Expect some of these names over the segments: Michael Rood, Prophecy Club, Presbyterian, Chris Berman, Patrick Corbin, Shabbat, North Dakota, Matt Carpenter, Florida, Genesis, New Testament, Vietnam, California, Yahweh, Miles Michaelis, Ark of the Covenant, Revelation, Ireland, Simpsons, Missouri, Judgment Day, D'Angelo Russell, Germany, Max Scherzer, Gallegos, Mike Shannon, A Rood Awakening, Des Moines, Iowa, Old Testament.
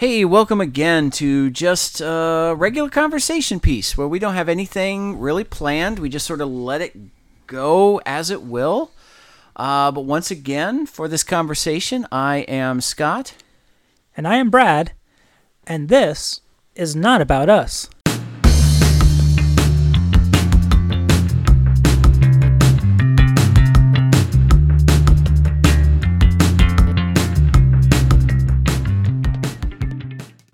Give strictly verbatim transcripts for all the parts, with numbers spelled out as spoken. Hey, welcome again to just a regular conversation piece where we don't have anything really planned. We just sort of let it go as it will. Uh, but once again, for this conversation, I am Scott. And I am Brad. And this is not about us.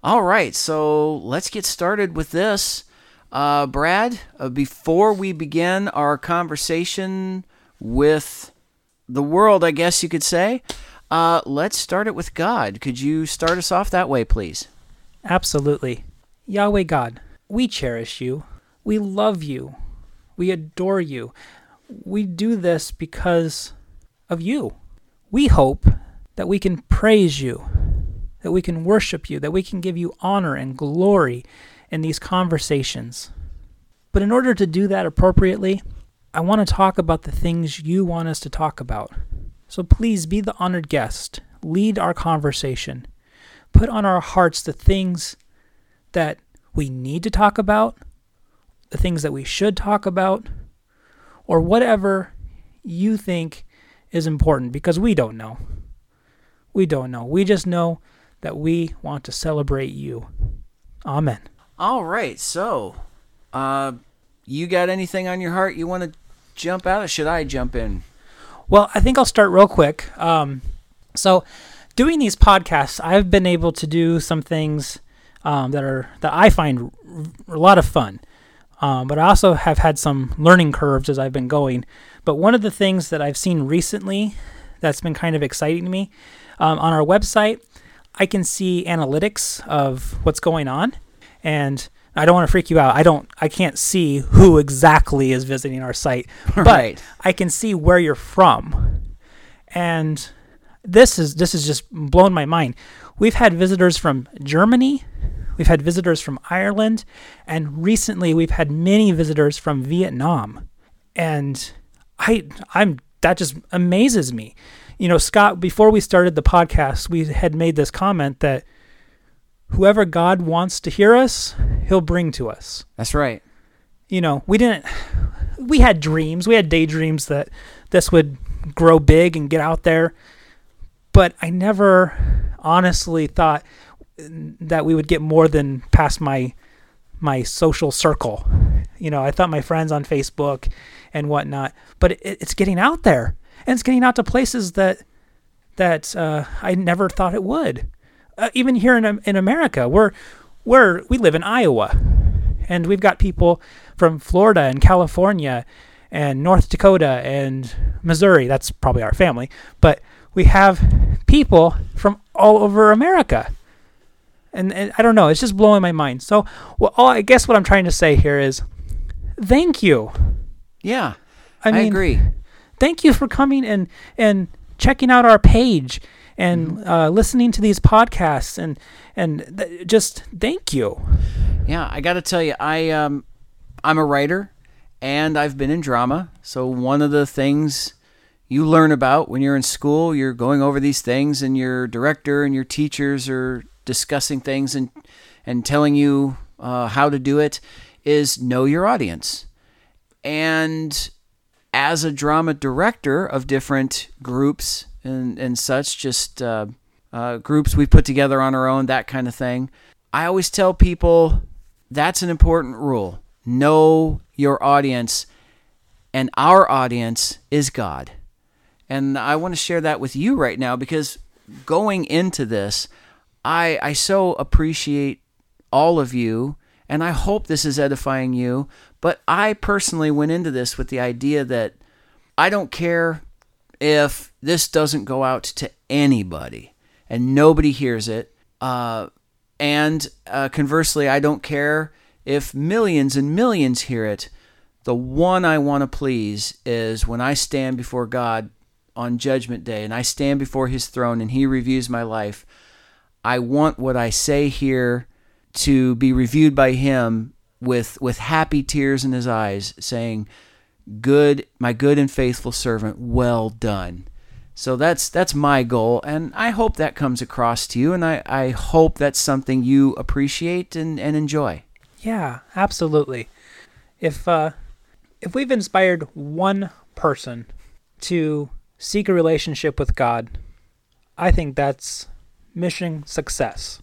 All right, so let's get started with this. Uh, Brad, uh, before we begin our conversation with the world, I guess you could say, uh, let's start it with God. Could you start us off that way, please? Absolutely. Yahweh God, we cherish you. We love you. We adore you. We do this because of you. We hope that we can praise you, that we can worship you, that we can give you honor and glory in these conversations. But in order to do that appropriately, I want to talk about the things you want us to talk about. So please be the honored guest. Lead our conversation. Put on our hearts the things that we need to talk about, the things that we should talk about, or whatever you think is important, because we don't know. We don't know. We just know that we want to celebrate you. Amen. All right, so uh, you got anything on your heart you want to jump out, or should I jump in? Well, I think I'll start real quick. Um, so doing these podcasts, I've been able to do some things um, that are that I find r- a lot of fun, um, but I also have had some learning curves as I've been going. But one of the things that I've seen recently that's been kind of exciting to me, um, on our website, I can see analytics of what's going on, and I don't want to freak you out. I don't, I can't see who exactly is visiting our site, right. But I can see where you're from. And this is, this has just blown my mind. We've had visitors from Germany. We've had visitors from Ireland. And recently we've had many visitors from Vietnam. And I, I'm, that just amazes me. You know, Scott, before we started the podcast, we had made this comment that whoever God wants to hear us, he'll bring to us. That's right. You know, we didn't, we had dreams, we had daydreams that this would grow big and get out there, but I never honestly thought that we would get more than past my, my social circle. You know, I thought my friends on Facebook and whatnot, but it, it's getting out there. And it's getting out to places that that uh, I never thought it would. Uh, even here in in America, we're we're we live in Iowa, and we've got people from Florida and California, and North Dakota and Missouri. That's probably our family, but we have people from all over America. And, and I don't know, it's just blowing my mind. So, well, all, I guess what I'm trying to say here is, thank you. Yeah, I, mean, I agree. Thank you for coming and, and checking out our page and uh, listening to these podcasts and and th- just thank you. Yeah, I got to tell you, I um I'm a writer and I've been in drama. So one of the things you learn about when you're in school, you're going over these things, and your director and your teachers are discussing things and and telling you uh, how to do it, is know your audience. And as a drama director of different groups and, and such, just uh, uh, groups we put together on our own, that kind of thing, I always tell people that's an important rule. Know your audience, and our audience is God. And I want to share that with you right now, because going into this, I, I so appreciate all of you, and I hope this is edifying you. But I personally went into this with the idea that I don't care if this doesn't go out to anybody and nobody hears it. Uh, and uh, conversely, I don't care if millions and millions hear it. The one I want to please is when I stand before God on Judgment Day and I stand before His throne and He reviews my life, I want what I say here to be reviewed by Him with with happy tears in His eyes, saying, "Good, my good and faithful servant, well done." So that's that's my goal, and I hope that comes across to you, and I, I hope that's something you appreciate and, and enjoy. Yeah, absolutely. If uh, if we've inspired one person to seek a relationship with God, I think that's mission success.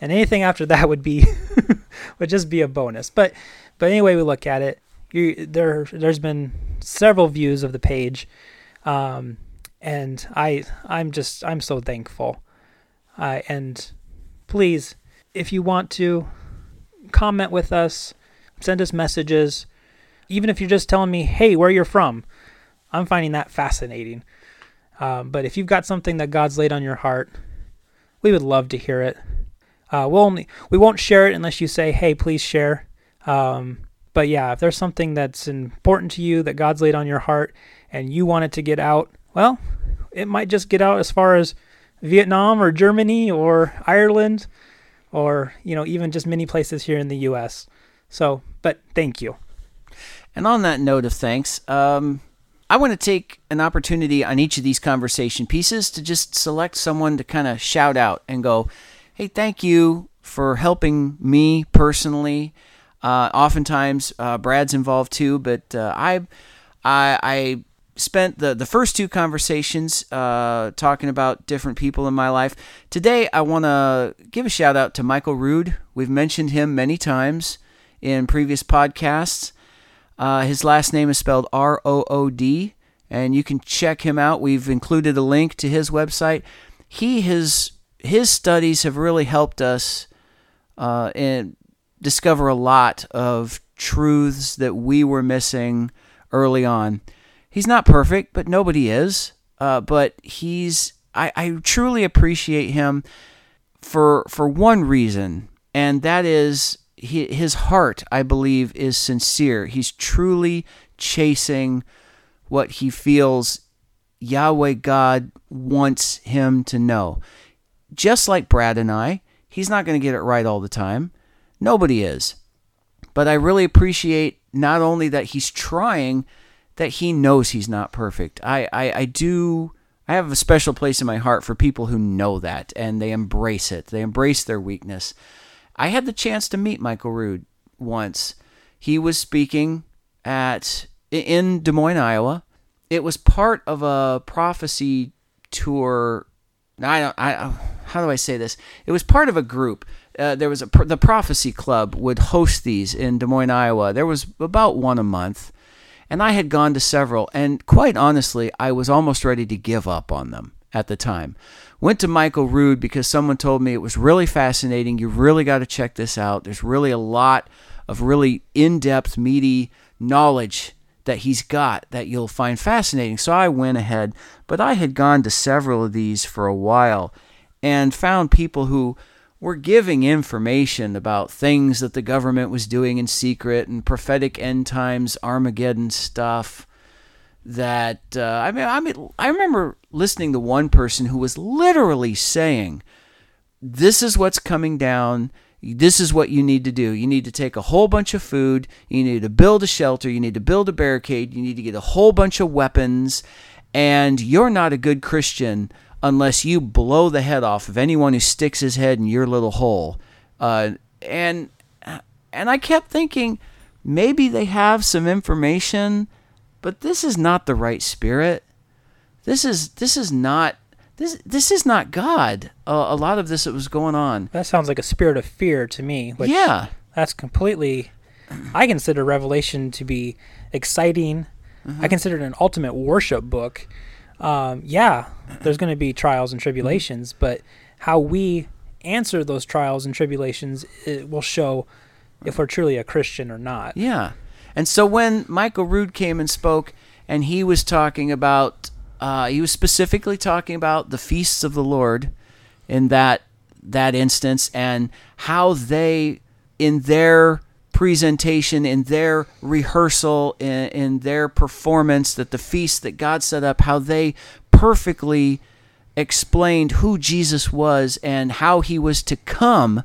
And anything after that would be would just be a bonus. But but anyway, we look at it. You, there there's been several views of the page. Um, And I, I'm just, I'm so thankful. Uh, and please, if you want to, comment with us, send us messages. Even if you're just telling me, hey, where you're from, I'm finding that fascinating. Uh, but if you've got something that God's laid on your heart, we would love to hear it. Uh, we'll only, we won't share it unless you say, hey, please share. Um, but yeah, if there's something that's important to you that God's laid on your heart and you want it to get out, well, it might just get out as far as Vietnam or Germany or Ireland or, you know, even just many places here in the U S. So, but thank you. And on that note of thanks, um, I want to take an opportunity on each of these conversation pieces to just select someone to kind of shout out and go, hey, thank you for helping me personally. Uh, oftentimes, uh, Brad's involved too, but uh, I, I, I, spent the, the first two conversations uh, talking about different people in my life. Today, I want to give a shout out to Michael Rood. We've mentioned him many times in previous podcasts. Uh, his last name is spelled R O O D, and you can check him out. We've included a link to his website. He has, his studies have really helped us uh, in, discover a lot of truths that we were missing early on. He's not perfect, but nobody is. Uh, but he's, I, I truly appreciate him for for one reason, and that is he, his heart, I believe, is sincere. He's truly chasing what he feels Yahweh God wants him to know. Just like Brad and I, he's not going to get it right all the time. Nobody is. But I really appreciate not only that he's trying, that he knows he's not perfect. I, I, I do, I have a special place in my heart for people who know that, and they embrace it. They embrace their weakness. I had the chance to meet Michael Rood once. He was speaking at, in Des Moines, Iowa. It was part of a prophecy tour. I don't, I, how do I say this? It was part of a group. Uh, there was a, the Prophecy Club would host these in Des Moines, Iowa. There was about one a month. And I had gone to several, and quite honestly, I was almost ready to give up on them at the time. Went to Michael Rood because someone told me it was really fascinating. You really got to check this out. There's really a lot of really in-depth, meaty knowledge that he's got that you'll find fascinating. So I went ahead, but I had gone to several of these for a while and found people who were giving information about things that the government was doing in secret and prophetic end times, Armageddon stuff. That uh, I mean, I mean, I remember listening to one person who was literally saying, "This is what's coming down. This is what you need to do. You need to take a whole bunch of food. You need to build a shelter. You need to build a barricade. You need to get a whole bunch of weapons. And you're not a good Christian unless you blow the head off of anyone who sticks his head in your little hole." Uh, and and I kept thinking, maybe they have some information, but this is not the right spirit. This is this is not this this is not God. Uh, a lot of this that was going on. That sounds like a spirit of fear to me. Which yeah, that's completely. I consider Revelation to be exciting. Uh-huh. I consider it an ultimate worship book. Um, yeah, there's going to be trials and tribulations, but how we answer those trials and tribulations, it will show if we're truly a Christian or not. Yeah. And so when Michael Rood came and spoke, and he was talking about, uh, he was specifically talking about the feasts of the Lord in that, that instance, and how they, in their presentation, in their rehearsal, in, in their performance, that the feast that God set up, how they perfectly explained who Jesus was and how he was to come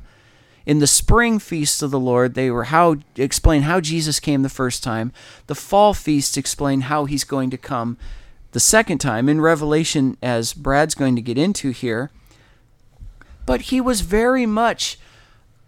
in the spring feasts of the Lord. They were how explain how Jesus came the first time. The fall feasts explain how he's going to come the second time in Revelation, as Brad's going to get into here. But he was very much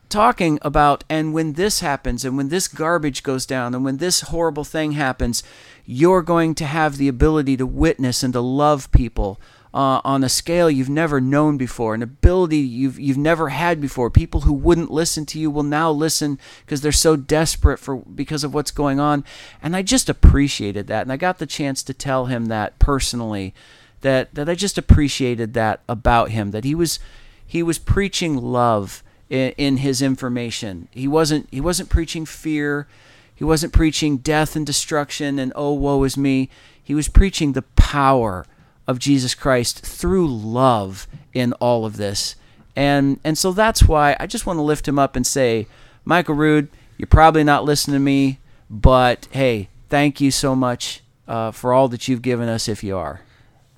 talking about, and when this happens, and when this garbage goes down, and when this horrible thing happens, you're going to have the ability to witness and to love people uh, on a scale you've never known before, an ability you've you've never had before. People who wouldn't listen to you will now listen because they're so desperate for because of what's going on. And I just appreciated that, and I got the chance to tell him that personally, that that I just appreciated that about him, that he was he was preaching love in his information. He wasn't he wasn't preaching fear. He wasn't preaching death and destruction and, oh, woe is me. He was preaching the power of Jesus Christ through love in all of this. And and so that's why I just want to lift him up and say, Michael Rood, you're probably not listening to me, but hey, thank you so much uh, for all that you've given us if you are.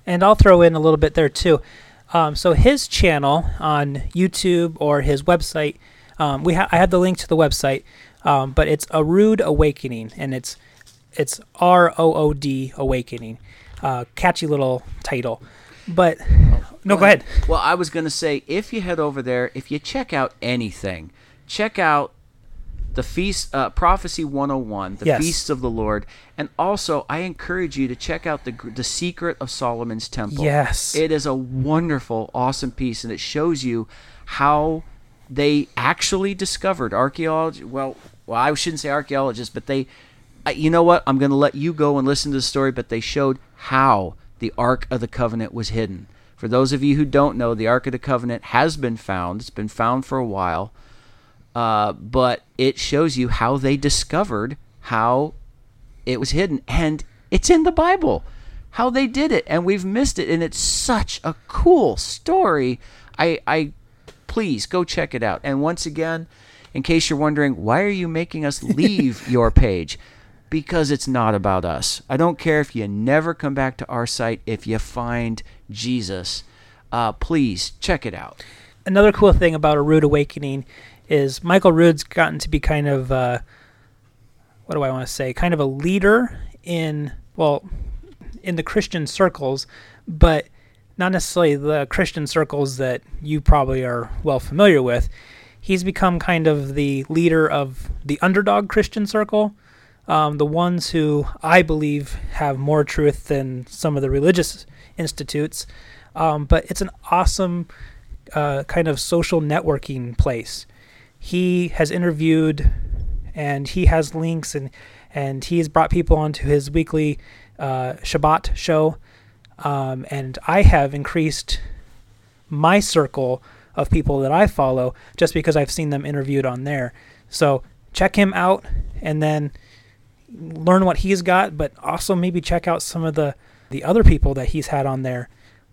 And I'll throw in a little bit there too. Um, so his channel on YouTube or his website, um, we ha- I have the link to the website, um, but it's A Rood Awakening, and it's it's R O O D Awakening. Uh, catchy little title. But, oh, no, go ahead. Well, I was going to say, if you head over there, if you check out anything, check out the Feast, uh, Prophecy one oh one, the yes. Feasts of the Lord, and also I encourage you to check out the the Secret of Solomon's Temple. Yes, it is a wonderful, awesome piece, and it shows you how they actually discovered archaeology. Well, well, I shouldn't say archaeologists, but they, you know what? I'm going to let you go and listen to the story, but they showed how the Ark of the Covenant was hidden. For those of you who don't know, the Ark of the Covenant has been found. It's been found for a while. Uh, but it shows you how they discovered how it was hidden. And it's in the Bible, how they did it. And we've missed it. And it's such a cool story. I, I please go check it out. And once again, in case you're wondering, why are you making us leave your page? Because it's not about us. I don't care if you never come back to our site. If you find Jesus, uh, please check it out. Another cool thing about A Rood Awakening is Michael Rood's gotten to be kind of, uh, what do I want to say, kind of a leader in, well, in the Christian circles, but not necessarily the Christian circles that you probably are well familiar with. He's become kind of the leader of the underdog Christian circle, um, the ones who I believe have more truth than some of the religious institutes, um, but it's an awesome uh, kind of social networking place. He has interviewed, and he has links, and, and he's brought people onto his weekly uh, Shabbat show. Um, and I have increased my circle of people that I follow just because I've seen them interviewed on there. So check him out, and then learn what he's got, but also maybe check out some of the, the other people that he's had on there,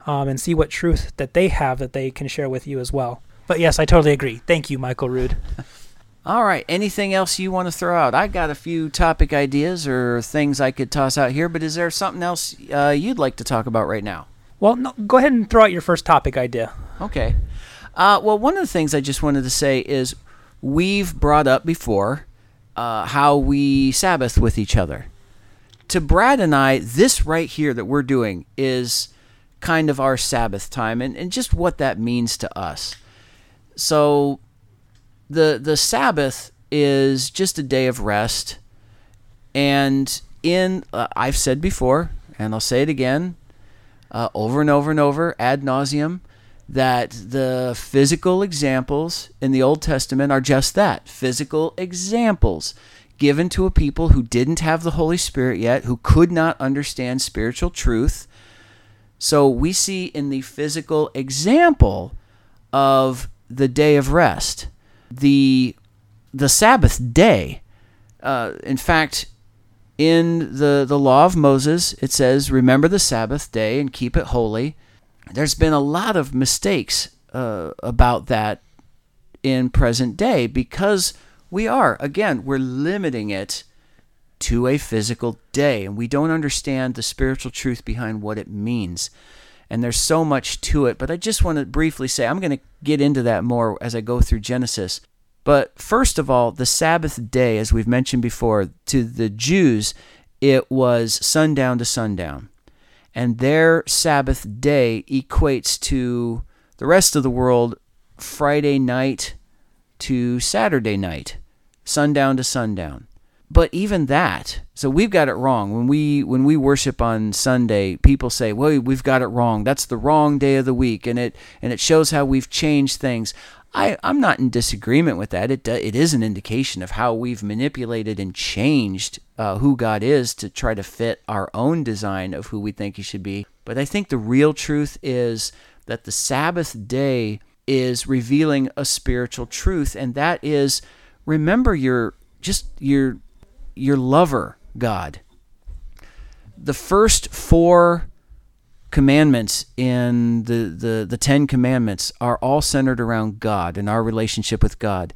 um, and see what truth that they have that they can share with you as well. But yes, I totally agree. Thank you, Michael Rood. All right. Anything else you want to throw out? I got a few topic ideas or things I could toss out here, but is there something else uh, you'd like to talk about right now? Well, no, go ahead and throw out your first topic idea. Okay. Uh, well, one of the things I just wanted to say is we've brought up before uh, how we Sabbath with each other. To Brad and I, this right here that we're doing is kind of our Sabbath time, and, and just what that means to us. So the the Sabbath is just a day of rest, and in uh, I've said before, and I'll say it again, uh, over and over and over, ad nauseum, that the physical examples in the Old Testament are just that, physical examples given to a people who didn't have the Holy Spirit yet, who could not understand spiritual truth. So we see in the physical example of the day of rest, the the Sabbath day. Uh, in fact, in the, the law of Moses, it says, remember the Sabbath day and keep it holy. There's been a lot of mistakes uh, about that in present day because we are, again, we're limiting it to a physical day, and we don't understand the spiritual truth behind what it means. And there's so much to it, but I just want to briefly say, I'm going to get into that more as I go through Genesis. But first of all, the Sabbath day, as we've mentioned before, to the Jews, it was sundown to sundown. and their Sabbath day equates to the rest of the world Friday night to Saturday night, sundown to sundown. But even that, so we've got it wrong. When we when we worship on Sunday, people say, well, we've got it wrong. That's the wrong day of the week, and it and it shows how we've changed things. I, I'm not in disagreement with that. It it is an indication of how we've manipulated and changed uh, who God is to try to fit our own design of who we think He should be. But I think the real truth is that the Sabbath day is revealing a spiritual truth, and that is, remember your just your... your lover, God. The first four commandments in the, the, the Ten Commandments are all centered around God and our relationship with God.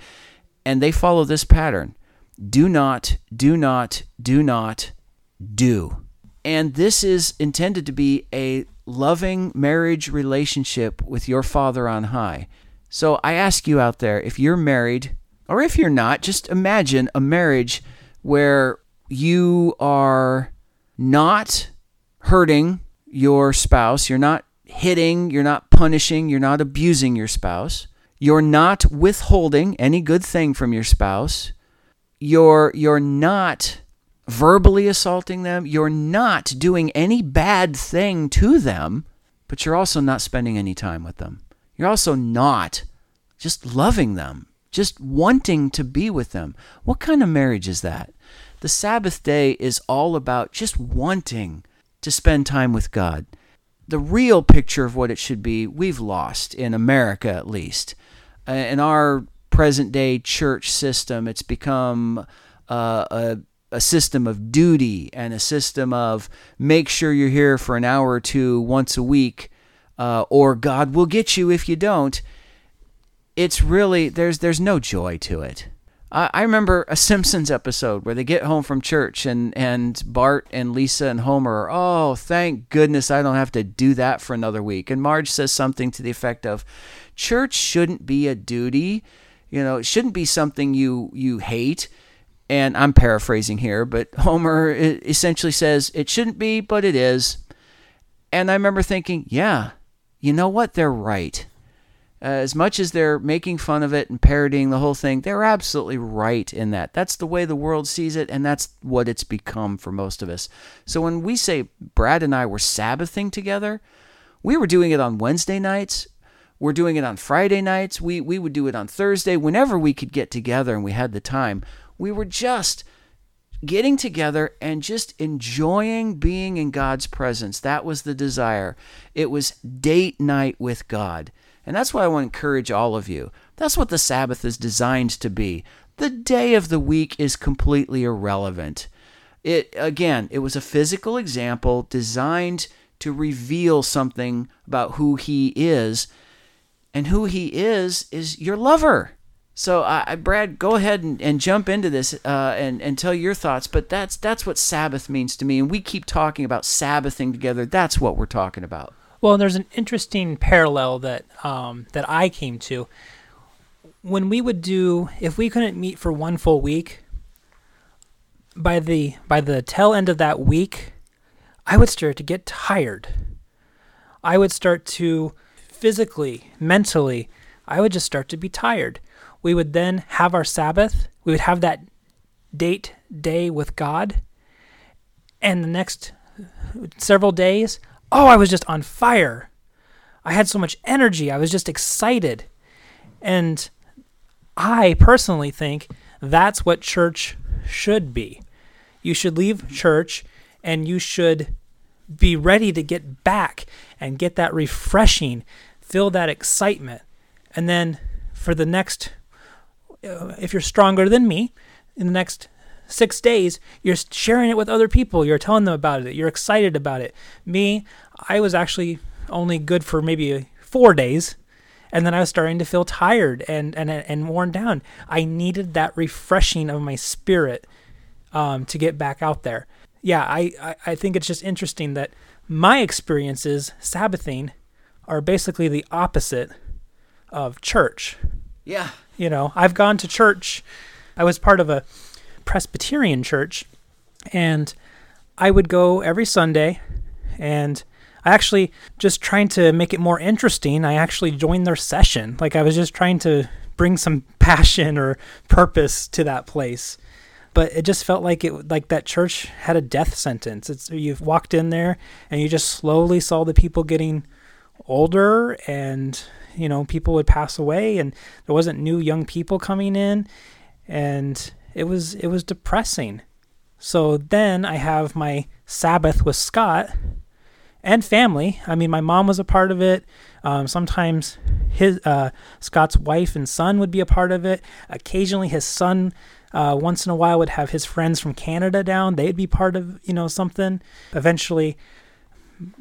And they follow this pattern. Do not, do not, do not, do. And this is intended to be a loving marriage relationship with your Father on high. So I ask you out there, if you're married, or if you're not, just imagine a marriage where you are not hurting your spouse, you're not hitting, you're not punishing, you're not abusing your spouse, you're not withholding any good thing from your spouse, you're, you're not verbally assaulting them, you're not doing any bad thing to them, but you're also not spending any time with them. You're also not just loving them, just wanting to be with them. What kind of marriage is that? The Sabbath day is all about just wanting to spend time with God. The real picture of what it should be, we've lost, in America at least. In our present-day church system, it's become uh, a, a system of duty and a system of make sure you're here for an hour or two once a week, uh, or God will get you if you don't. It's really, there's there's no joy to it. I, I remember a Simpsons episode where they get home from church and, and Bart and Lisa and Homer are, oh, thank goodness I don't have to do that for another week. And Marge says something to the effect of, church shouldn't be a duty. You know, it shouldn't be something you, you hate. And I'm paraphrasing here, but Homer essentially says, it shouldn't be, but it is. And I remember thinking, yeah, you know what? They're right. As much as they're making fun of it and parodying the whole thing, they're absolutely right in that. That's the way the world sees it, and that's what it's become for most of us. So when we say Brad and I were Sabbathing together, we were doing it on Wednesday nights. We're doing it on Friday nights. We, we would do it on Thursday. Whenever we could get together and we had the time, we were just getting together and just enjoying being in God's presence. That was the desire. It was date night with God. And that's why I want to encourage all of you. That's what the Sabbath is designed to be. The day of the week is completely irrelevant. It again, it was a physical example designed to reveal something about who He is. And who He is is your lover. So, uh, Brad, go ahead and, and jump into this uh, and, and tell your thoughts. But that's that's what Sabbath means to me. And we keep talking about Sabbathing together. That's what we're talking about. Well, there's an interesting parallel that um, that I came to. When we would do, if we couldn't meet for one full week, by the by the tail end of that week, I would start to get tired. I would start to physically, mentally, I would just start to be tired. We would then have our Sabbath. We would have that date day with God. And the next several days, oh, I was just on fire. I had so much energy. I was just excited. And I personally think that's what church should be. You should leave church and you should be ready to get back and get that refreshing, feel that excitement. And then for the next, if you're stronger than me, in the next six days, you're sharing it with other people. You're telling them about it. You're excited about it. Me, I was actually only good for maybe four days, and then I was starting to feel tired and and, and worn down. I needed that refreshing of my spirit um, to get back out there. Yeah, I, I, I think it's just interesting that my experiences, Sabbathing, are basically the opposite of church. Yeah. You know, I've gone to church. I was part of a Presbyterian church, and I would go every Sunday And I actually, just trying to make it more interesting, I actually joined their session. Like, I was just trying to bring some passion or purpose to that place. But it just felt like it, like that church had a death sentence. It's, you've walked in there and you just slowly saw the people getting older, and, you know, people would pass away, and there wasn't new young people coming in, and it was, it was depressing. So then I have my Sabbath with Scott and family. I mean, my mom was a part of it. Um, sometimes his uh, Scott's wife and son would be a part of it. Occasionally his son, uh, once in a while, would have his friends from Canada down. They'd be part of, you know, something. Eventually,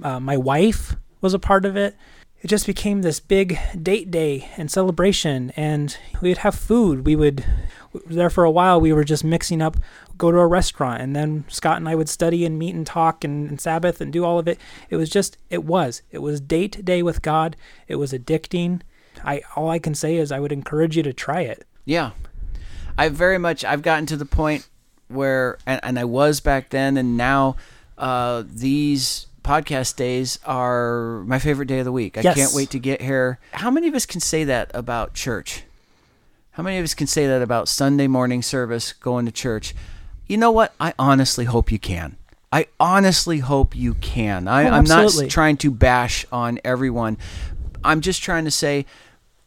uh, my wife was a part of it. It just became this big date day and celebration, and we'd have food. We would, there for a while, we were just mixing up, go to a restaurant, and then Scott and I would study and meet and talk and, and Sabbath and do all of it. It was just, it was, it was date day with God. It was addicting. I, all I can say is I would encourage you to try it. Yeah. I very much, I've gotten to the point where, and, and I was back then, and now uh, these podcast days are my favorite day of the week. I yes. can't wait to get here. How many of us can say that about church? How many of us can say that about Sunday morning service, going to church? You know what? I honestly hope you can. I honestly hope you can. I, oh, I'm not trying to bash on everyone. I'm just trying to say,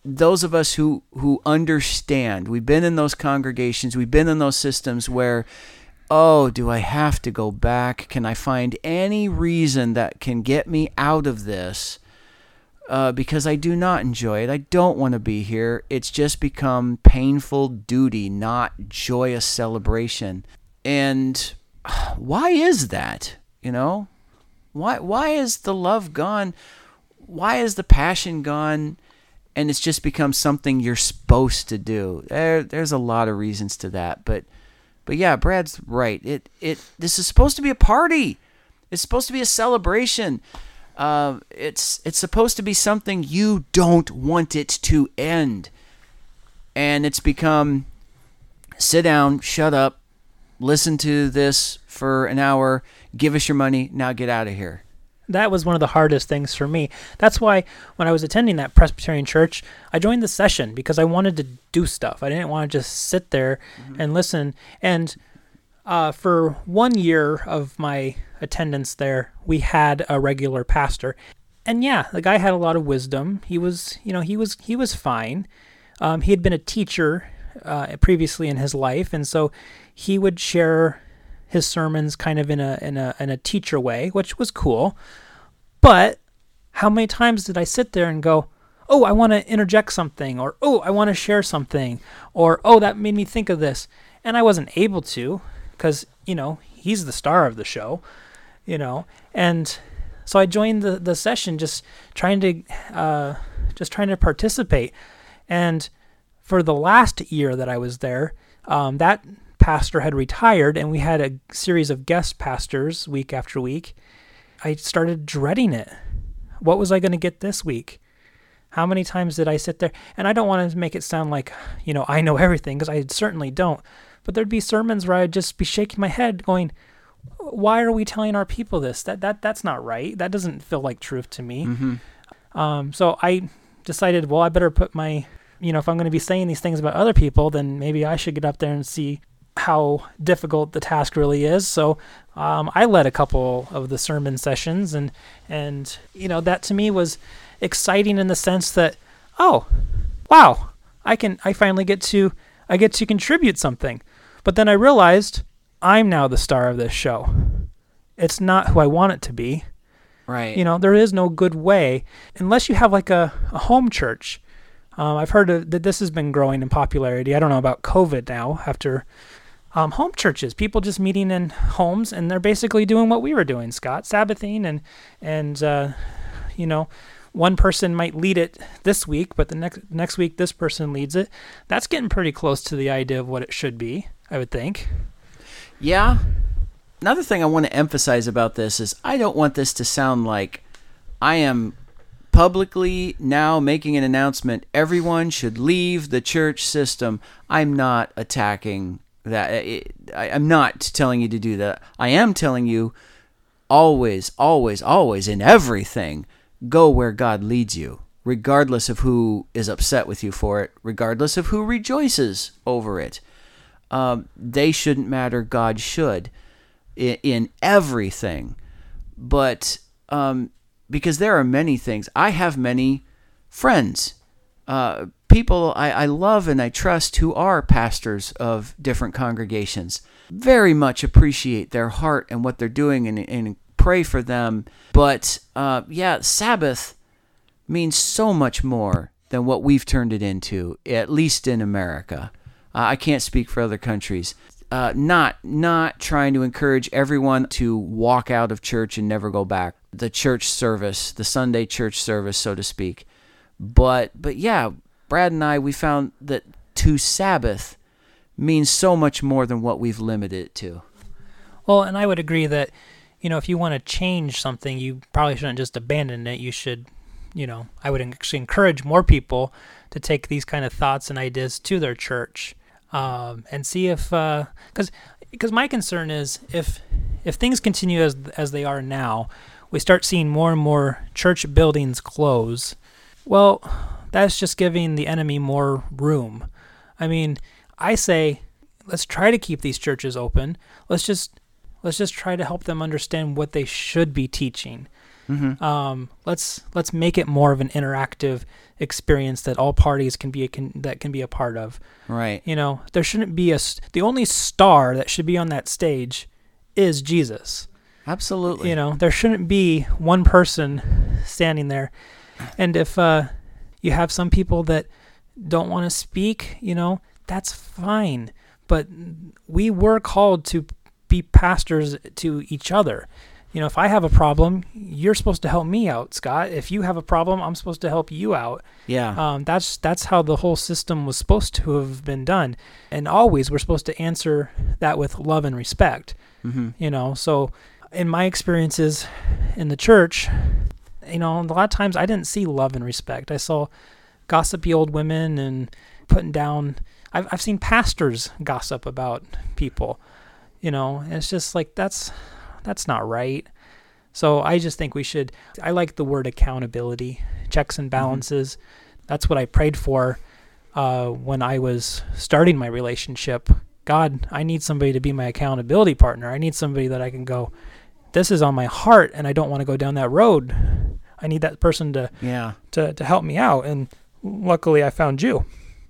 those of us who, who understand, we've been in those congregations, we've been in those systems where, oh, do I have to go back? Can I find any reason that can get me out of this? Uh, because I do not enjoy it. I don't want to be here. It's just become painful duty, not joyous celebration. And why is that? You know, why why is the love gone? Why is the passion gone? And it's just become something you're supposed to do. There, there's a lot of reasons to that, but. But yeah, Brad's right. It it this is supposed to be a party. It's supposed to be a celebration. Uh, it's it's supposed to be something you don't want it to end. And it's become sit down, shut up, listen to this for an hour, give us your money, now get out of here. That was one of the hardest things for me. That's why when I was attending that Presbyterian church, I joined the session because I wanted to do stuff. I didn't want to just sit there mm-hmm. and listen. And uh, for one year of my attendance there, we had a regular pastor. And yeah, the guy had a lot of wisdom. He was, you know, he was he was fine. Um, he had been a teacher uh, previously in his life, and so he would share his sermons kind of in a in a in a teacher way, which was cool. But how many times did I sit there and go, oh, I want to interject something, or oh, I want to share something, or oh, that made me think of this, and I wasn't able to, because, you know, he's the star of the show, you know. And so I joined the the session just trying to uh, just trying to participate. And for the last year that I was there, um, that pastor had retired, and we had a series of guest pastors week after week. I started dreading it. What was I going to get this week? How many times did I sit there? And I don't want to make it sound like, you know, I know everything, because I certainly don't. But there'd be sermons where I'd just be shaking my head going, why are we telling our people this? That that that's not right. That doesn't feel like truth to me. Mm-hmm. Um, so I decided, well, I better put my, you know, if I'm going to be saying these things about other people, then maybe I should get up there and see how difficult the task really is. So um, I led a couple of the sermon sessions, and, and, you know, that to me was exciting in the sense that, oh, wow, I can, I finally get to, I get to contribute something. But then I realized I'm now the star of this show. It's not who I want it to be. Right. You know, there is no good way unless you have like a, a home church. Um, I've heard of, that this has been growing in popularity. I don't know about COVID now after Um, home churches, people just meeting in homes, and they're basically doing what we were doing, Scott, Sabbathing, and, and uh, you know, one person might lead it this week, but the next next week this person leads it. That's getting pretty close to the idea of what it should be, I would think. Yeah. Another thing I want to emphasize about this is I don't want this to sound like I am publicly now making an announcement, everyone should leave the church system. I'm not attacking that. It, I, I'm not telling you to do that. I am telling you always, always, always in everything, go where God leads you, regardless of who is upset with you for it, regardless of who rejoices over it. Um, they shouldn't matter. God should in, in everything. But um, because there are many things, I have many friends, uh, people I, I love and I trust who are pastors of different congregations. Very much appreciate their heart and what they're doing, and, and pray for them. But uh, yeah, Sabbath means so much more than what we've turned it into, at least in America. Uh, I can't speak for other countries. Uh, not not trying to encourage everyone to walk out of church and never go back. The church service, the Sunday church service, so to speak. But but yeah, Brad and I, we found that to Sabbath means so much more than what we've limited it to. Well, and I would agree that, you know, if you want to change something, you probably shouldn't just abandon it. You should, you know, I would actually encourage more people to take these kind of thoughts and ideas to their church um, and see if, uh, 'cause, 'cause my concern is if if things continue as as they are now, we start seeing more and more church buildings close. Well, that's just giving the enemy more room. I mean, I say, let's try to keep these churches open. Let's just let's just try to help them understand what they should be teaching. Mm-hmm. Um, let's let's make it more of an interactive experience that all parties can be a, can, that can be a part of. Right. You know, there shouldn't be a the only star that should be on that stage is Jesus. Absolutely. You know, there shouldn't be one person standing there. And if uh, you have some people that don't want to speak, you know, that's fine, but we were called to be pastors to each other. You know, if I have a problem, you're supposed to help me out, Scott. If you have a problem, I'm supposed to help you out. Yeah. Um, that's that's how the whole system was supposed to have been done. And always we're supposed to answer that with love and respect. Mm-hmm. You know, so in my experiences in the church, you know, a lot of times I didn't see love and respect. I saw gossipy old women and putting down... I've I've seen pastors gossip about people, you know, and it's just like, that's, that's not right. So I just think we should, I like the word accountability, checks and balances. Mm-hmm. That's what I prayed for uh, when I was starting my relationship. God, I need somebody to be my accountability partner. I need somebody that I can go, this is on my heart and I don't want to go down that road. I need that person to, yeah. to, to help me out. And luckily I found you.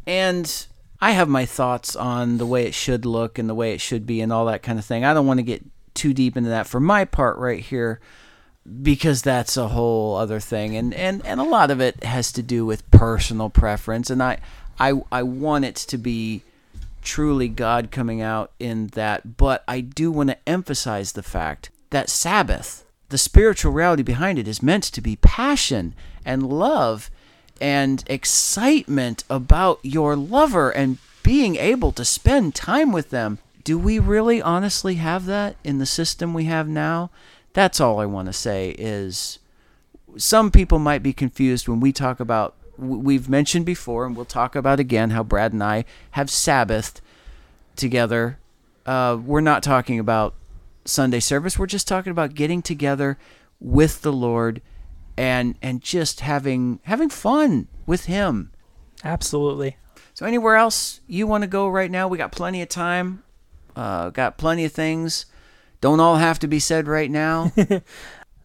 And I have my thoughts on the way it should look and the way it should be and all that kind of thing. I don't want to get too deep into that for my part right here, because that's a whole other thing. And, and, and a lot of it has to do with personal preference. And I, I, I want it to be truly God coming out in that. But I do want to emphasize the fact that Sabbath, the spiritual reality behind it, is meant to be passion and love and excitement about your lover and being able to spend time with them. Do we really honestly have that in the system we have now? That's all I want to say is some people might be confused when we talk about, we've mentioned before and we'll talk about again, how Brad and I have Sabbathed together. Uh, we're not talking about Sunday service. We're just talking about getting together with the Lord and and just having having fun with him. Absolutely. So anywhere else you want to go right now? We got plenty of time. Uh, got plenty of things. Don't all have to be said right now.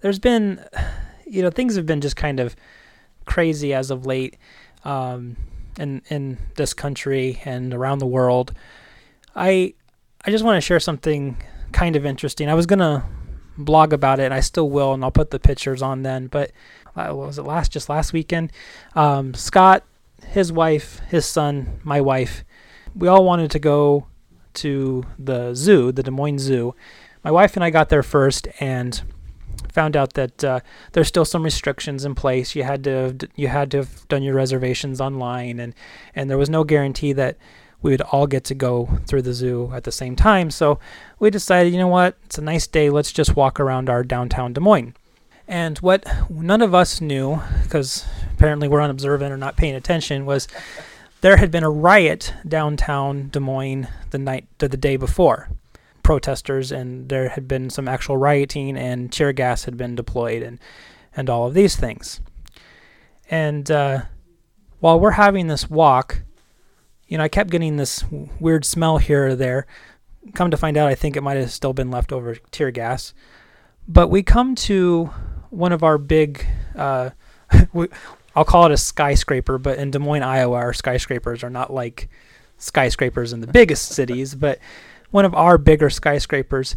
There's been, you know, things have been just kind of crazy as of late um, in, in this country and around the world. I I just want to share something kind of interesting. I was going to blog about it, and I still will, and I'll put the pictures on then, but what was it last just last weekend um Scott, his wife, his son, my wife, we all wanted to go to the zoo, the Des Moines Zoo. My wife and I got there first and found out that uh, there's still some restrictions in place. You had to have, you had to have done your reservations online, and and there was no guarantee that we would all get to go through the zoo at the same time. So we decided, you know what, it's a nice day. Let's just walk around our downtown Des Moines. And what none of us knew, because apparently we're unobservant or not paying attention, was there had been a riot downtown Des Moines the night, the day before. protesters, and there had been some actual rioting, and tear gas had been deployed, and, and all of these things. And uh, while we're having this walk, you know, I kept getting this weird smell here or there. Come to find out, I think it might have still been leftover tear gas. But we come to one of our big, uh, we, I'll call it a skyscraper, but in Des Moines, Iowa, our skyscrapers are not like skyscrapers in the biggest cities, but one of our bigger skyscrapers.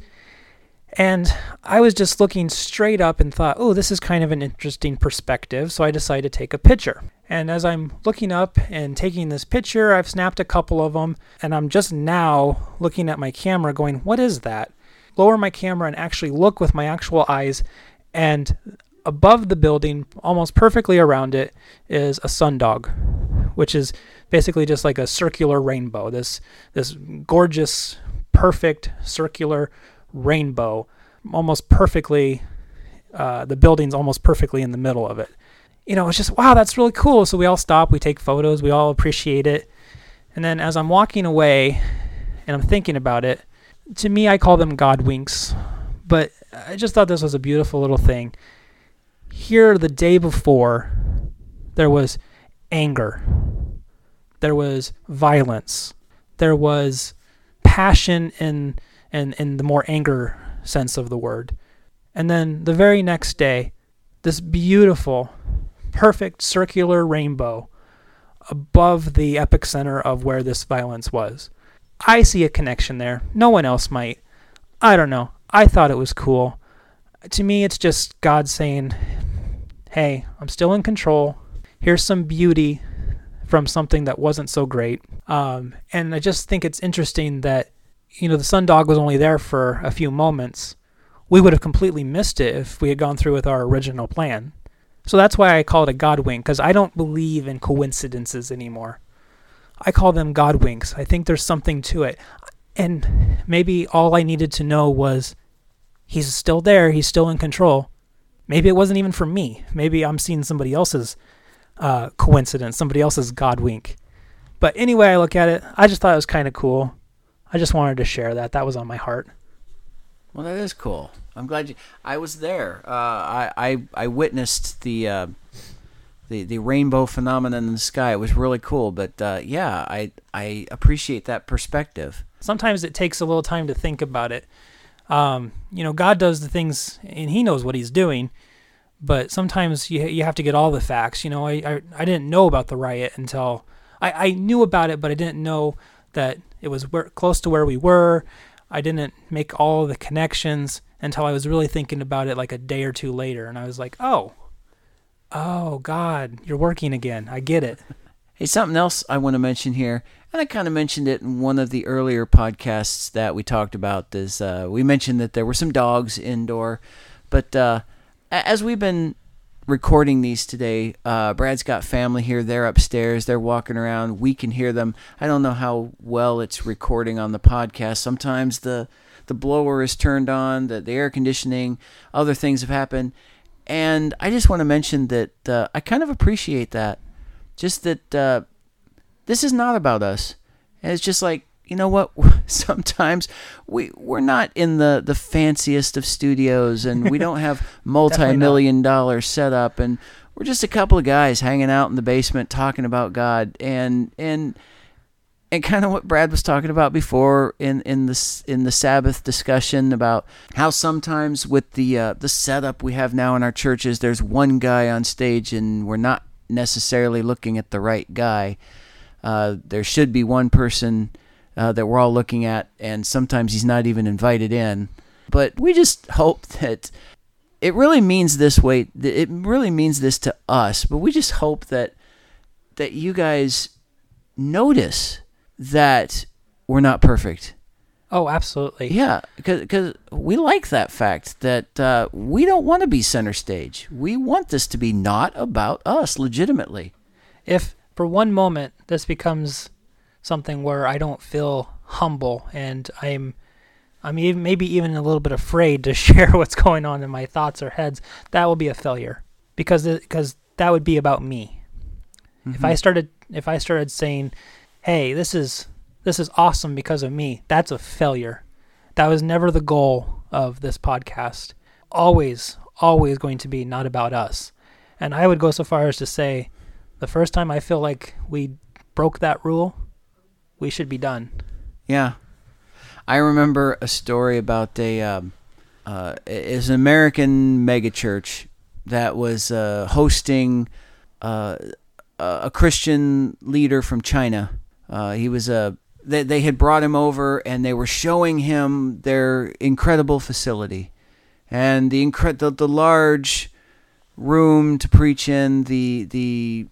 And I was just looking straight up and thought, oh, this is kind of an interesting perspective. So I decided to take a picture. And as I'm looking up and taking this picture, I've snapped a couple of them. And I'm just now looking at my camera going, what is that? Lower my camera and actually look with my actual eyes. And above the building, almost perfectly around it, is a sundog, which is basically just like a circular rainbow. This, this gorgeous, perfect circular rainbow, almost perfectly, uh, the building's almost perfectly in the middle of it. You know, it's just, wow, that's really cool. So we all stop, we take photos, we all appreciate it. And then as I'm walking away and I'm thinking about it, to me, I call them God winks, but I just thought this was a beautiful little thing. Here the day before, there was anger, there was violence, there was passion in And in the more anger sense of the word. And then the very next day, this beautiful, perfect circular rainbow above the epicenter of where this violence was. I see a connection there. No one else might. I don't know. I thought it was cool. To me, it's just God saying, hey, I'm still in control. Here's some beauty from something that wasn't so great. Um, and I just think it's interesting that, you know, the sundog was only there for a few moments. We would have completely missed it if we had gone through with our original plan. So that's why I call it a God wink, because I don't believe in coincidences anymore. I call them God winks. I think there's something to it. And maybe all I needed to know was he's still there. He's still in control. Maybe it wasn't even for me. Maybe I'm seeing somebody else's uh, coincidence, somebody else's God wink. But anyway, I look at it. I just thought it was kind of cool. I just wanted to share that. That was on my heart. Well, that is cool. I'm glad you. I was there. Uh, I, I I witnessed the uh, the the rainbow phenomenon in the sky. It was really cool. But uh, yeah, I I appreciate that perspective. Sometimes it takes a little time to think about it. Um, you know, God does the things, and He knows what He's doing. But sometimes you you have to get all the facts. You know, I I, I didn't know about the riot until I, I knew about it, but I didn't know that it was where, close to where we were. I didn't make all the connections until I was really thinking about it like a day or two later. And I was like, oh, oh, God, you're working again. I get it. Hey, something else I want to mention here, and I kind of mentioned it in one of the earlier podcasts that we talked about, is uh, we mentioned that there were some dogs indoor. But uh, as we've been recording these today, uh Brad's got family here. They're upstairs, they're walking around, we can hear them. I don't know how well it's recording on the podcast. Sometimes the the blower is turned on, the, the air conditioning, other things have happened. And I just want to mention that uh, I kind of appreciate that, just that uh this is not about us. And it's just like, you know what, sometimes we, we're not in the, the fanciest of studios, and we don't have multi-million dollar setup, and we're just a couple of guys hanging out in the basement talking about God, and and and kind of what Brad was talking about before in, in, the, in the Sabbath discussion about how sometimes with the uh, the setup we have now in our churches, there's one guy on stage, and we're not necessarily looking at the right guy. Uh, there should be one person Uh, that we're all looking at, and sometimes he's not even invited in. But we just hope that it really means this way. It really means this to us, but we just hope that that you guys notice that we're not perfect. Oh, absolutely. Yeah, because we like that fact that uh, we don't want to be center stage. We want this to be not about us, legitimately. If for one moment this becomes something where I don't feel humble, and I'm I'm even, maybe even a little bit afraid to share what's going on in my thoughts or heads, that will be a failure, because because that would be about me. Mm-hmm. If I started if I started saying, "Hey, this is this is awesome because of me," that's a failure. That was never the goal of this podcast. Always, always going to be not about us. And I would go so far as to say, the first time I feel like we broke that rule, we should be done. Yeah. I remember a story about a, um, uh, it's an American megachurch that was uh, hosting uh, a Christian leader from China. Uh, he was a, they, they had brought him over and they were showing him their incredible facility and the, incre- the, the large room to preach in, the the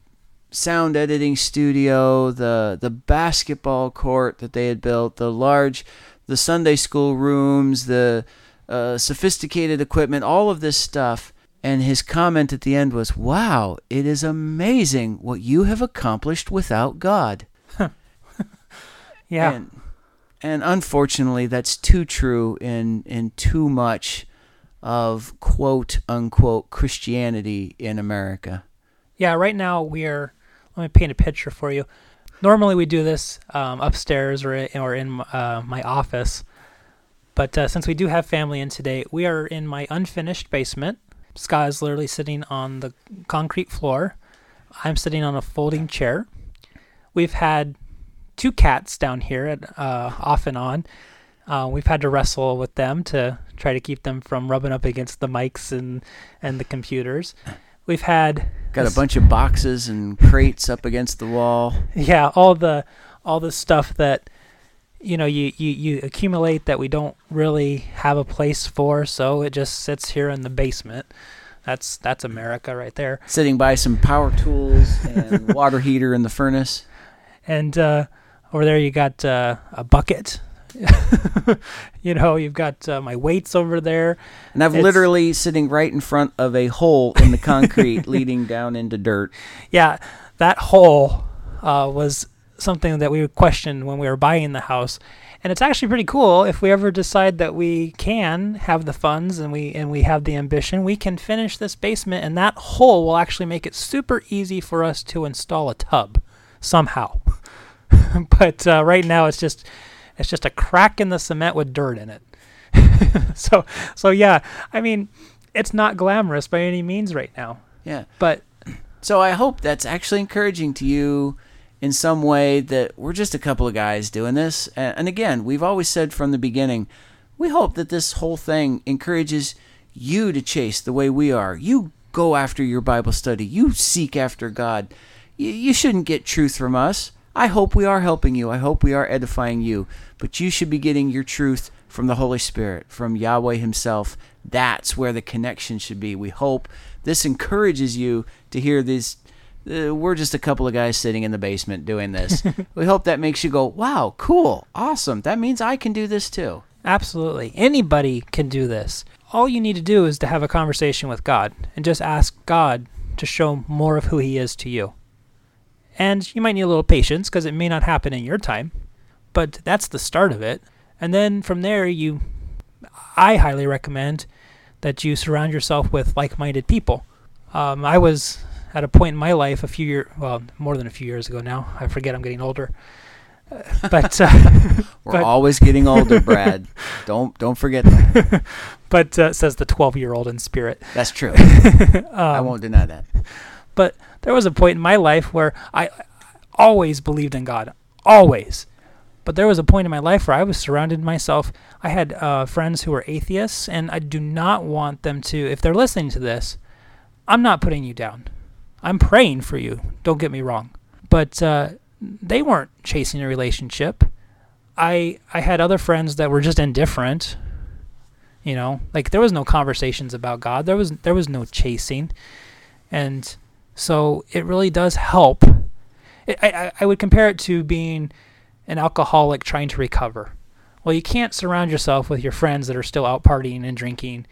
sound editing studio, the the basketball court that they had built, the large, the Sunday school rooms, the uh, sophisticated equipment, all of this stuff. And his comment at the end was, "Wow, it is amazing what you have accomplished without God." Yeah. And, and unfortunately, that's too true in, in too much of quote-unquote Christianity in America. Yeah, right now we are, let me paint a picture for you. Normally we do this um, upstairs or, or in uh, my office, but uh, since we do have family in today, we are in my unfinished basement. Scott is literally sitting on the concrete floor. I'm sitting on a folding chair. We've had two cats down here at, uh, off and on. Uh, we've had to wrestle with them to try to keep them from rubbing up against the mics and, and the computers. We've had... Got this, a bunch of boxes and crates up against the wall. Yeah, all the all the stuff that, you know, you, you, you accumulate that we don't really have a place for, so it just sits here in the basement. That's, that's America right there. Sitting by some power tools and water heater in the furnace. And uh, over there you got uh, a bucket. You know, you've got uh, my weights over there. And I'm it's... literally sitting right in front of a hole in the concrete leading down into dirt. Yeah, that hole uh, was something that we questioned when we were buying the house. And it's actually pretty cool. If we ever decide that we can have the funds and we and we have the ambition, we can finish this basement, and that hole will actually make it super easy for us to install a tub somehow. But uh, right now it's just... It's just a crack in the cement with dirt in it. so, so yeah, I mean, it's not glamorous by any means right now. Yeah. But so I hope that's actually encouraging to you in some way, that we're just a couple of guys doing this. And again, we've always said from the beginning, we hope that this whole thing encourages you to chase the way we are. You go after your Bible study. You seek after God. You, you shouldn't get truth from us. I hope we are helping you. I hope we are edifying you. But you should be getting your truth from the Holy Spirit, from Yahweh himself. That's where the connection should be. We hope this encourages you to hear these. Uh, we're just a couple of guys sitting in the basement doing this. We hope that makes you go, wow, cool, awesome. That means I can do this too. Absolutely. Anybody can do this. All you need to do is to have a conversation with God and just ask God to show more of who he is to you. And you might need a little patience because it may not happen in your time, but that's the start of it. And then from there, you, I highly recommend that you surround yourself with like-minded people. Um, I was at a point in my life a few years, well, more than a few years ago now. I forget I'm getting older. Uh, but uh, We're but, always getting older, Brad. don't don't forget that. But uh, says the twelve-year-old in spirit. That's true. um, I won't deny that. But there was a point in my life where I always believed in God, always. But there was a point in my life where I was surrounded myself. I had uh, friends who were atheists, and I do not want them to, if they're listening to this, I'm not putting you down. I'm praying for you. Don't get me wrong. But uh, they weren't chasing a relationship. I I had other friends that were just indifferent. You know, like there was no conversations about God. There was there was no chasing. And so it really does help. It, I, I would compare it to being an alcoholic trying to recover. Well, you can't surround yourself with your friends that are still out partying and drinking,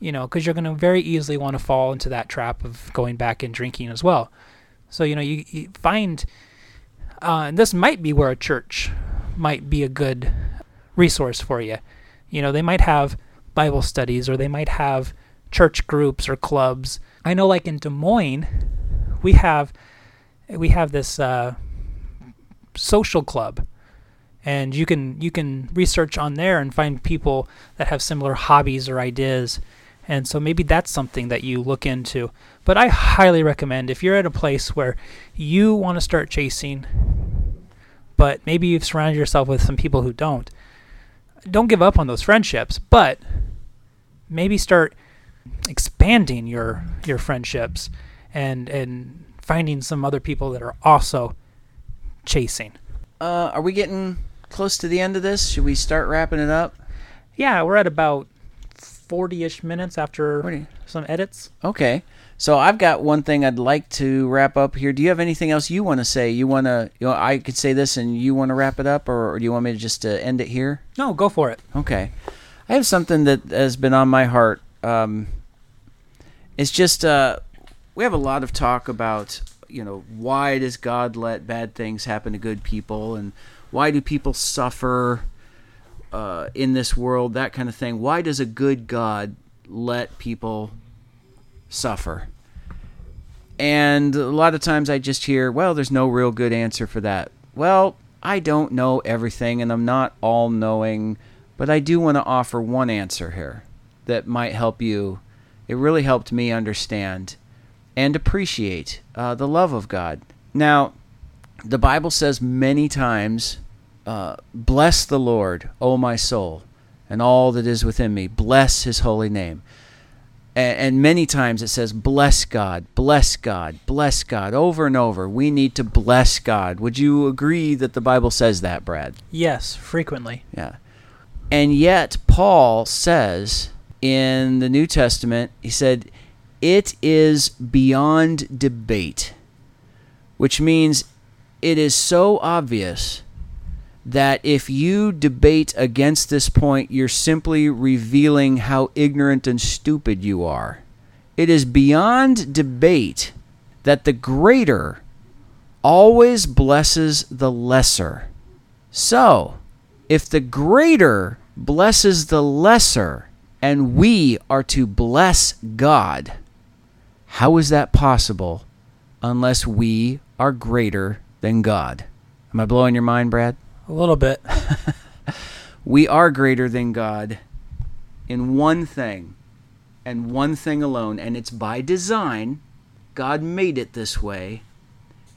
you know, because you're going to very easily want to fall into that trap of going back and drinking as well. So, you know, you, you find, uh, and this might be where a church might be a good resource for you. You know, they might have Bible studies or they might have church groups or clubs. I know, like in Des Moines, we have we have this uh, social club, And you can you can research on there and find people that have similar hobbies or ideas. And so maybe that's something that you look into. But I highly recommend, if you're at a place where you want to start chasing, but maybe you've surrounded yourself with some people who don't, don't give up on those friendships, but maybe start expanding your your friendships and and finding some other people that are also chasing. Uh, are we getting close to the end of this? Should we start wrapping it up? Yeah, we're at about forty-ish minutes after forty some edits. Okay. So I've got one thing I'd like to wrap up here. Do you have anything else you want to say? You want to, you know, I could say this and you want to wrap it up, or, or do you want me to just uh, end it here? No, go for it. Okay. I have something that has been on my heart. Um, it's just, uh, we have a lot of talk about, you know, why does God let bad things happen to good people, and why do people suffer uh, in this world, that kind of thing. Why does a good God let people suffer? And a lot of times I just hear, well, there's no real good answer for that. Well, I don't know everything, and I'm not all-knowing, but I do want to offer one answer here that might help you. It really helped me understand and appreciate uh, the love of God. Now, the Bible says many times, uh, bless the Lord, O my soul, and all that is within me. Bless his holy name. And, and many times it says, bless God, bless God, bless God, over and over. We need to bless God. Would you agree that the Bible says that, Brad? Yes, frequently. Yeah. And yet Paul says in the New Testament, he said, it is beyond debate, which means it is so obvious that if you debate against this point, you're simply revealing how ignorant and stupid you are. It is beyond debate that the greater always blesses the lesser. So, if the greater blesses the lesser, and we are to bless God, how is that possible unless we are greater than God? Am I blowing your mind, Brad? A little bit. We are greater than God in one thing and one thing alone, and it's by design. God made it this way,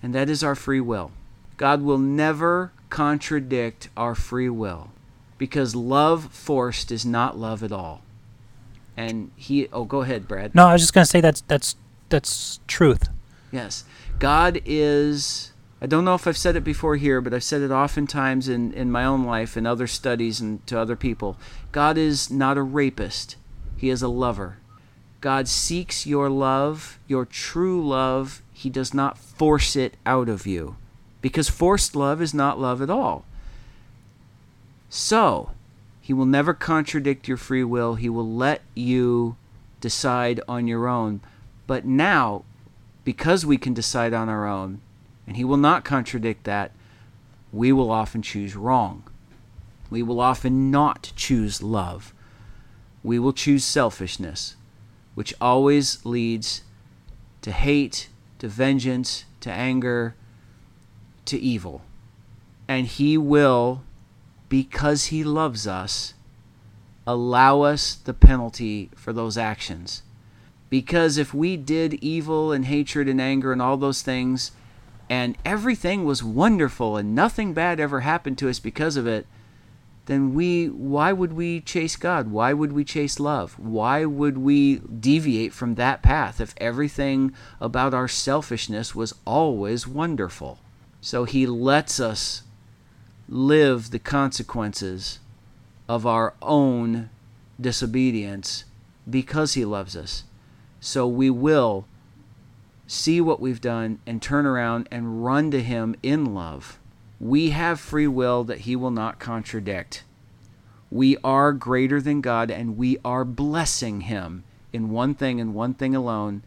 and that is our free will. God will never contradict our free will, because love forced is not love at all. And he... Oh, go ahead, Brad. No, I was just going to say that's that's... That's truth. Yes. God is... I don't know if I've said it before here, but I've said it oftentimes in, in my own life and other studies and to other people. God is not a rapist. He is a lover. God seeks your love, your true love. He does not force it out of you, because forced love is not love at all. So, he will never contradict your free will. He will let you decide on your own. But now, because we can decide on our own, and he will not contradict that, we will often choose wrong. We will often not choose love. We will choose selfishness, which always leads to hate, to vengeance, to anger, to evil. And he will, because he loves us, allow us the penalty for those actions. Because if we did evil and hatred and anger and all those things, and everything was wonderful and nothing bad ever happened to us because of it, then we, why would we chase God? Why would we chase love? Why would we deviate from that path if everything about our selfishness was always wonderful? So he lets us live the consequences of our own disobedience because he loves us. So we will see what we've done and turn around and run to him in love. We have free will that he will not contradict. We are greater than God, and we are blessing him in one thing and one thing alone,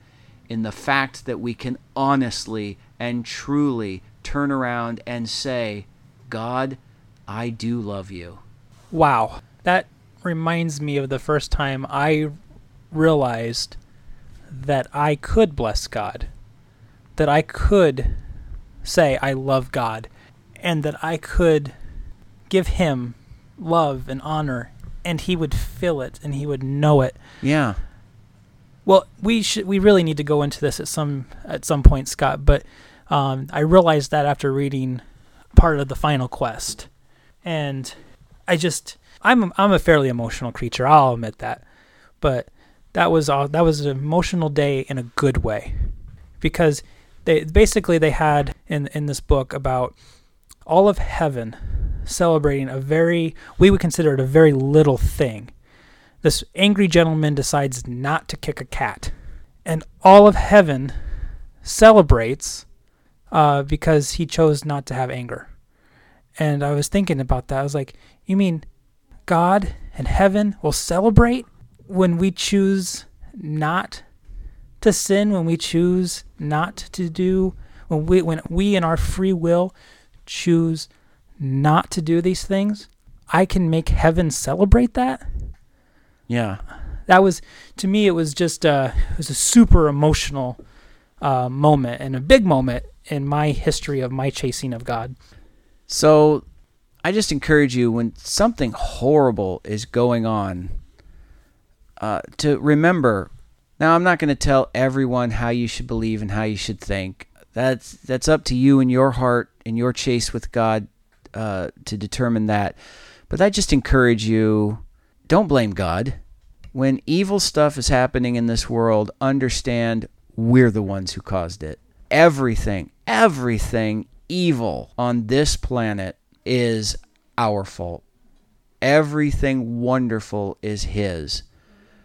in the fact that we can honestly and truly turn around and say, God, I do love you. Wow. That reminds me of the first time I realized that I could bless God, that I could say I love God, and that I could give him love and honor, and he would feel it, and he would know it. Yeah. Well, we should, we really need to go into this at some at some point, Scott, but um, I realized that after reading part of The Final Quest. And I just, I'm a, I'm a fairly emotional creature, I'll admit that. But that was all, that was an emotional day in a good way. Because they basically they had in in this book about all of heaven celebrating a very, we would consider it a very little thing. This angry gentleman decides not to kick a cat. And all of heaven celebrates uh, because he chose not to have anger. And I was thinking about that. I was like, you mean God and heaven will celebrate when we choose not to sin, when we choose not to do, when we when we in our free will choose not to do these things? I can make heaven celebrate that? Yeah. That was, to me, it was just a, it was a super emotional uh, moment and a big moment in my history of my chasing of God. So I just encourage you, when something horrible is going on, uh, to remember, now I'm not going to tell everyone how you should believe and how you should think. That's that's up to you and your heart and your chase with God uh, to determine that. But I just encourage you, don't blame God. When evil stuff is happening in this world, understand we're the ones who caused it. Everything, everything evil on this planet is our fault. Everything wonderful is His.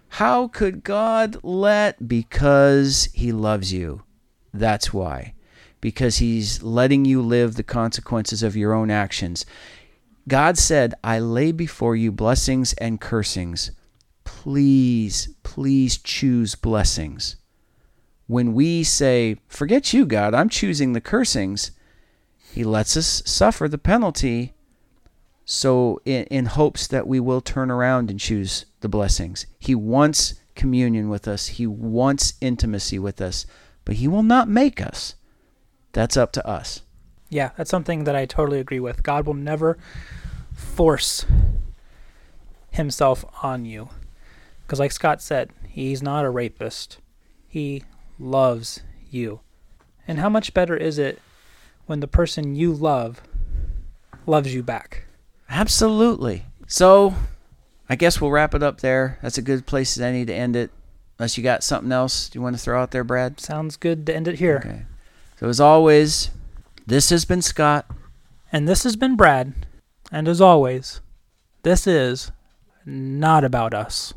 How could God let? Because He loves you. That's why. Because He's letting you live the consequences of your own actions. God said, I lay before you blessings and cursings. Please, please choose blessings. When we say, forget you, God, I'm choosing the cursings, He lets us suffer the penalty so in, in hopes that we will turn around and choose the blessings. He wants communion with us. He wants intimacy with us, but He will not make us. That's up to us. Yeah, that's something that I totally agree with. God will never force Himself on you. Because like Scott said, He's not a rapist. He loves you. And how much better is it when the person you love loves you back? Absolutely. So I guess we'll wrap it up there. That's a good place as any to end it. Unless you got something else you want to throw out there, Brad? Sounds good to end it here. Okay. So as always, this has been Scott. And this has been Brad. And as always, this is not about us.